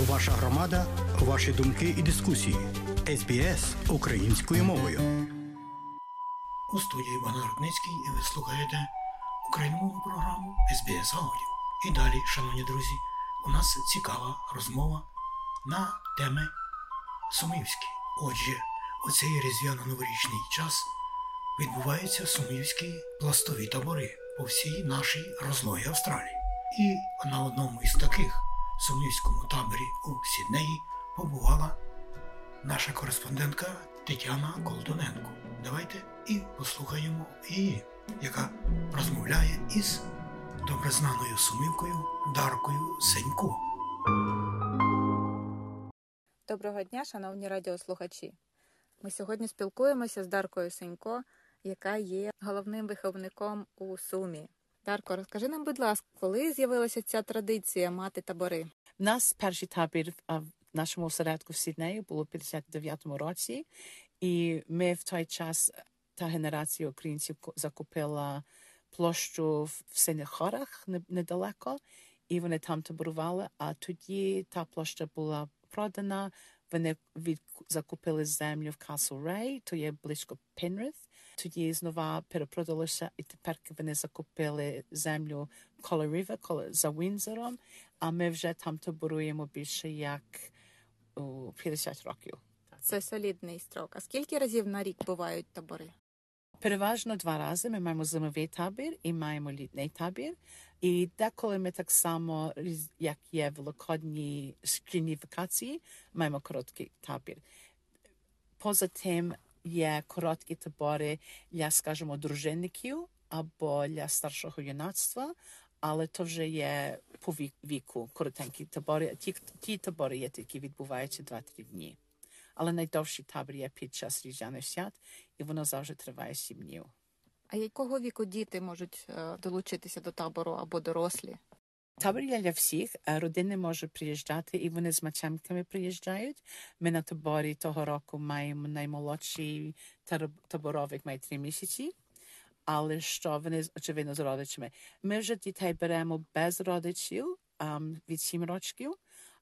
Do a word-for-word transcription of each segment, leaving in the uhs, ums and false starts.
Ваша громада, ваші думки і дискусії. ес бі ес українською мовою. У студії Вона Радницька, і ви слухаєте україномовну програму ес бі ес Аудіо. І далі, шановні друзі, у нас цікава розмова на теми сумівські. Отже, у цей різдвяно-новорічний час відбуваються сумівські пластові табори по всій нашій розлої Австралії. І на одному із таких сумівському таборі у Сіднеї побувала наша кореспондентка Тетяна Колтуненко. Давайте і послухаємо її, яка розмовляє із добре знаною сумівкою Даркою Сенько. Доброго дня, шановні радіослухачі. Ми сьогодні спілкуємося з Даркою Сенько, яка є головним виховником у СУМі. Дарко, розкажи нам, будь ласка, коли з'явилася ця традиція мати табори? У нас перший табір в нашому осередку в Сіднеї було в п'ятдесят дев'ятому році, і ми в той час, та генерація українців закупила площу в Синіх Хорах недалеко, і вони там таборували, а тоді та площа була продана, вони від... закупили землю в Castle Ray, то є близько Penrith, тоді знову перепродалося, і тепер вони закупили землю Колоріве за Вінзором, а ми вже там таборуємо більше як о, п'ятдесят років. Це солідний строк. А скільки разів на рік бувають табори? Переважно два рази. Ми маємо зимовий табір і маємо літній табір. І деколи ми так само, як є великодні шкільні вакації, маємо короткий табір. Поза тим є короткі табори для, скажімо, дружинників або для старшого юнацтва, але то вже є по віку коротенькі табори. Ті, ті табори є, які відбуваються два-три дні. Але найдовший табір є під час різдвяних свят, і воно завжди триває сім днів. А якого віку діти можуть долучитися до табору або дорослі? Табір є для всіх. Родини можуть приїжджати, і вони з мачемками приїжджають. Ми на таборі того року маємо наймолодший таборовик, має три місяці. Але що вони, очевидно, з родичами. Ми вже дітей беремо без родичів від сім років,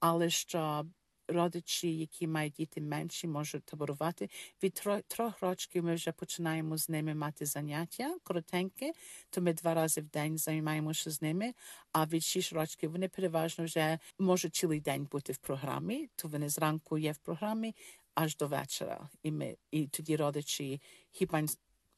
але що... Родичі, які мають діти менші, можуть таборувати. Від трьох років ми вже починаємо з ними мати заняття коротенькі, то ми два рази в день займаємося з ними, а від шість років вони переважно вже можуть цілий день бути в програмі, то вони зранку є в програмі аж до вечора. І, ми, і тоді родичі хіба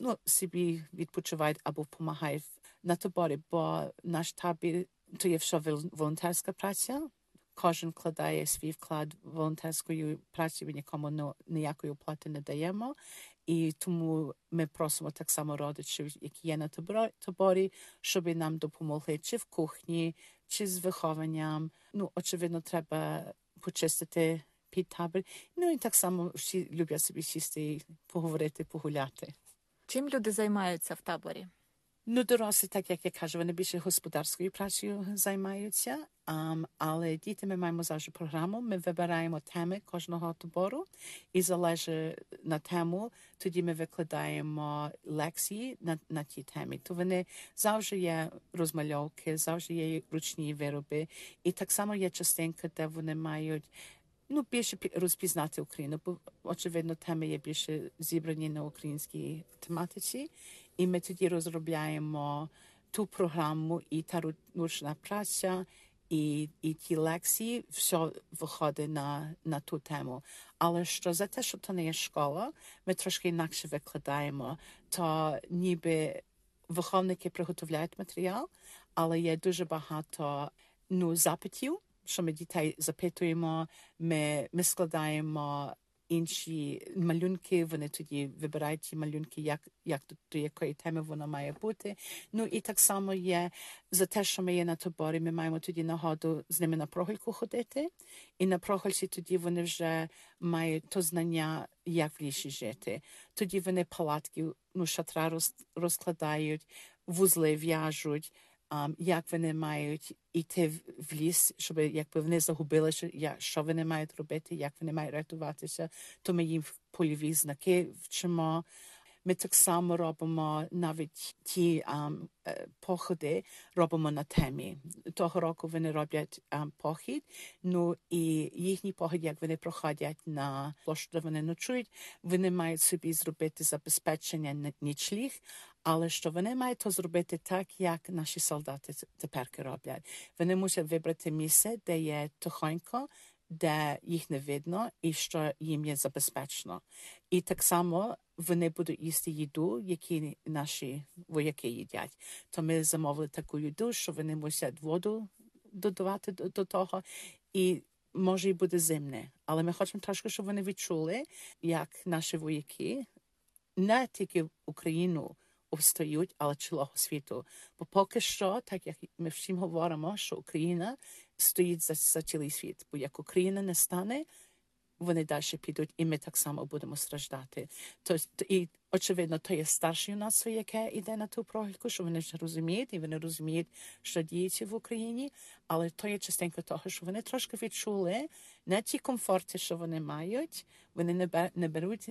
ну, собі відпочивають або допомагають на таборі, бо наш табір – то є все волонтерська праця. Кожен вкладає свій вклад в волонтерську працю, нікому ну, ніякої оплати не даємо. І тому ми просимо так само родичів, які є на таборі, щоб нам допомогли чи в кухні, чи з вихованням. Ну, очевидно, треба почистити під табір. Ну, і так само всі люблять собі сісти, поговорити, погуляти. Чим люди займаються в таборі? Ну, дорослі, так як я кажу, вони більше господарською працею займаються, um, але діти ми маємо завжди програму, ми вибираємо теми кожного табору і залежить на тему, тоді ми викладаємо лекції на, на ті темі. То вони завжди є розмальовки, завжди є ручні вироби, і так само є частинка, де вони мають ну, більше розпізнати Україну, бо, очевидно, теми є більше зібрані на українській тематиці, і ми тоді розробляємо ту програму, і та ручна праця, і, і ті лекції, все виходить на, на ту тему. Але що за те, що то не є школа, ми трошки інакше викладаємо, то ніби виховники приготовляють матеріал, але є дуже багато ну, запитів, що ми дітей запитуємо, ми, ми складаємо інші малюнки, вони тоді вибирають ті малюнки, як, як до, до якої теми вона має бути. Ну і так само є за те, що ми є на таборі, ми маємо тоді нагоду з ними на прогульку ходити, і на прогульці тоді вони вже мають то знання, як в лісі жити. Тоді вони палатки, ну, шатра роз, розкладають, вузли в'яжуть, Um, як вони мають йти в, в ліс, щоб якби вони загубили, що, як, що вони мають робити, як вони мають рятуватися, то ми їм польові знаки вчимо. Ми так само робимо навіть ті ем, походи, робимо на темі. Того року вони роблять ем, похід, ну і їхній похід, як вони проходять на площу, де вони ночують, вони мають собі зробити забезпечення на нічліг, але що вони мають то зробити так, як наші солдати тепер роблять. Вони мусять вибрати місце, де є тихонько, де їх не видно і що їм є забезпечно. І так само вони будуть їсти їду, які наші вояки їдять. То ми замовили таку їду, що вони мусять воду додавати до, до того. І може і буде зимне. Але ми хочемо трошки, щоб вони відчули, як наші вояки не тільки в Україну обстоють, але цілого світу. Бо поки що, так як ми всім говоримо, що Україна стоїть за, за цілий світ. Бо як Україна не стане, вони далі підуть, і ми так само будемо страждати. Тобто, і, очевидно, то є старший у нас, яке йде на ту прогулянку, що вони вже розуміють, і вони розуміють, що діється в Україні, але то є частенько того, що вони трошки відчули не ті комфорти, що вони мають, вони не, бер, не беруть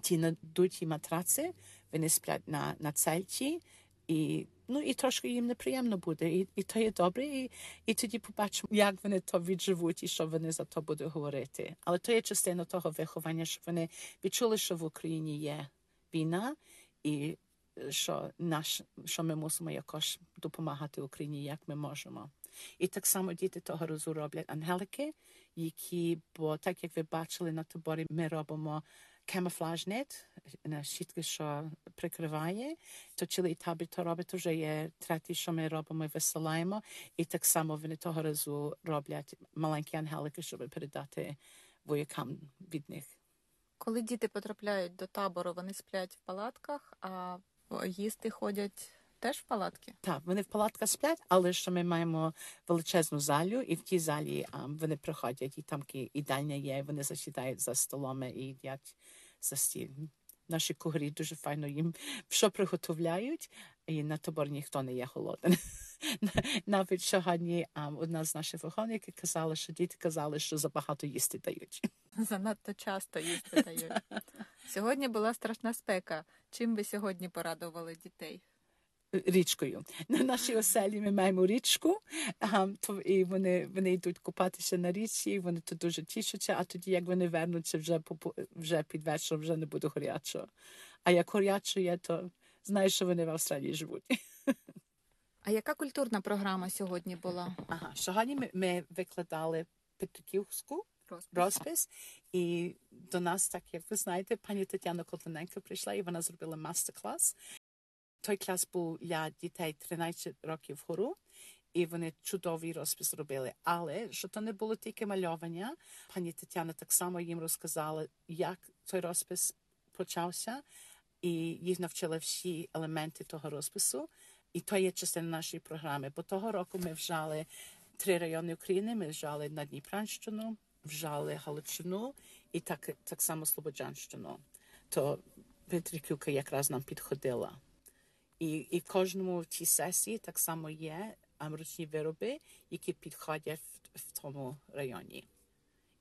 ті надуті матраци, вони сплять на, на цельті, і, ну, і трошки їм неприємно буде, і, і то є добре, і, і тоді побачимо, як вони то відживуть, і що вони за то будуть говорити. Але то є частина того виховання, що вони відчули, що в Україні є війна, і що, наш, що ми мусимо якось допомагати Україні, як ми можемо. І так само діти того разу роблять ангелики, які, бо так як ви бачили на таборі, ми робимо камуфляж нет, щітки, що прикриває, то цілий табір то робить, вже є третій, що ми робимо і висилаємо. І так само вони того разу роблять маленькі ангелики, щоб передати воякам від них. Коли діти потрапляють до табору, вони сплять в палатках, а їсти ходять теж в палатки? Так, вони в палатках сплять, але що ми маємо величезну залю, і в тій залі а, вони приходять, і там їдальня є, і вони засідають за столами і їдять за стіл. Наші кухарі дуже файно їм що приготовляють, і на табор ніхто не є голоден. Навіть сьогодні а, одна з наших виховників казала, що діти казали, що забагато їсти дають. Занадто часто їсти дають. Сьогодні була страшна спека. Чим ви сьогодні порадували дітей? Річкою. На нашій оселі ми маємо річку, а, то, і вони, вони йдуть купатися на річці, вони тут дуже тішаться, а тоді, як вони вернуться, вже, вже під вечором вже не буде горячого. А як горяче є, то знаєш, що вони в Австралії живуть. А яка культурна програма сьогодні була? Ага, сьогодні ми, ми викладали Петківську, Розпис. Розпис. І до нас, так як ви знаєте, пані Тетяна Колтуненко прийшла, і вона зробила мастер-клас. Той клас був для дітей тринадцять років вгору, і вони чудовий розпис робили. Але, що то не було тільки мальовання, пані Тетяна так само їм розказала, як той розпис почався, і їх навчили всі елементи того розпису. І то є частина нашої програми. Бо того року ми вжали три райони України, ми вжали Надніпрянщину, вжали Галичину і так, так само Слободжанщину. То Вітрянка якраз нам підходила. І, і кожному в цій сесії так само є ручні вироби, які підходять в, в тому районі.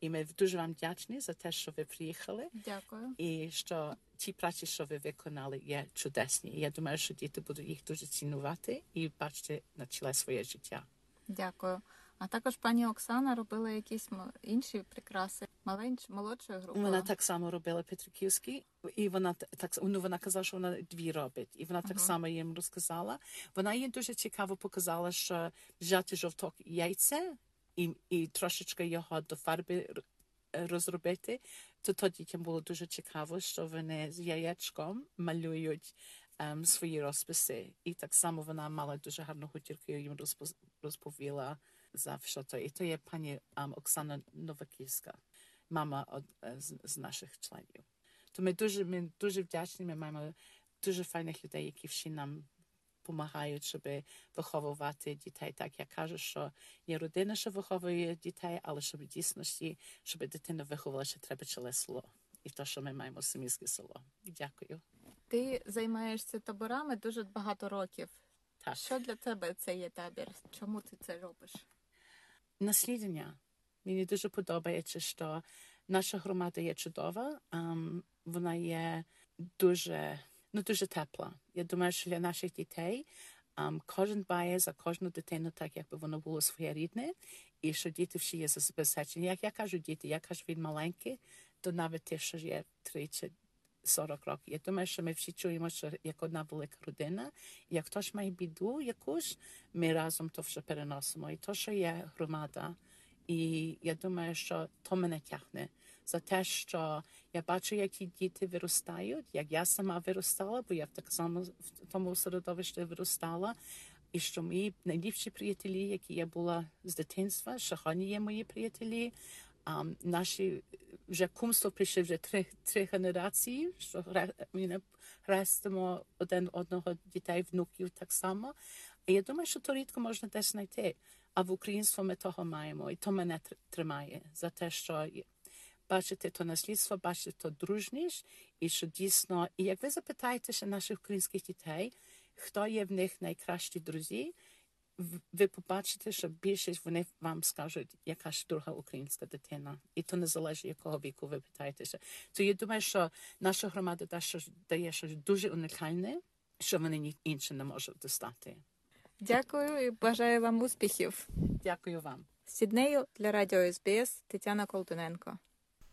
І ми дуже вам вдячні за те, що ви приїхали. Дякую. І що ті праці, що ви виконали, є чудесні. І я думаю, що діти будуть їх дуже цінувати і бачити на чолі своє життя. Дякую. А також пані Оксана робила якісь інші прикраси маленьш молодшої групи. Вона так само робила Петриківські, і вона так ну, вона казала, що вона дві робить, і вона так uh-huh. само їм розказала. Вона їм дуже цікаво показала, що взяти жовток яйце і, і трошечки його до фарби розробити. То то дітям було дуже цікаво, що вони з яєчком малюють ем, свої розписи. І так само вона мала дуже гарну гутірку, їм розповіла за що то. І то є пані ем, Оксана Новаківська, мама од, з, з наших членів. То ми дуже, ми дуже вдячні, ми маємо дуже файних людей, які всі нам допомагають, щоб виховувати дітей. Так, я кажу, що є родина, що виховує дітей, але щоб в дійсності, щоб дитина виховувала, що треба ціле село. І те, що ми маємо сумівське село. Дякую. Ти займаєшся таборами дуже багато років. Так. Що для тебе це є табір? Чому ти це робиш? Наслідування. Мені дуже подобається, що наша громада є чудова, вона є дуже ну, дуже тепла. Я думаю, що для наших дітей um, кожен бає за кожну дитину так, якби воно було своє рідне, і що діти всі є забезпечені. Як я кажу діти, я кажу від маленьких до навіть тих, що є тридцять сорок років. Я думаю, що ми всі чуємо, що як одна велика родина, як хтось має біду якусь, ми разом то все переносимо. І то, що є громада. І я думаю, що то мене тягне. За те, що я бачу, які діти виростають, як я сама виростала, бо я так само в тому середовищі виростала. І що мої найліпші приятелі, які я була з дитинства, що вони є мої приятелі, а наші вже кумство прийшли вже три, три генерації, що ми ростимо один одного дітей, внуків так само. І я думаю, що то рідко можна десь знайти. А в українстві ми того маємо, і то мене тримає за те, що бачите то наслідство, бачите то дружність, і що дійсно, і як ви запитаєте ще наших українських дітей, хто є в них найкращі друзі, ви побачите, що більшість вони вам скажуть, яка ж друга українська дитина. І то не залежить, якого віку ви питаєтеся. То я думаю, що наша громада дає щось, дає щось дуже унікальне, що вони інші не можуть достати. Дякую і бажаю вам успіхів. Дякую вам. З Сіднею для радіо ес бі ес Тетяна Колтуненко.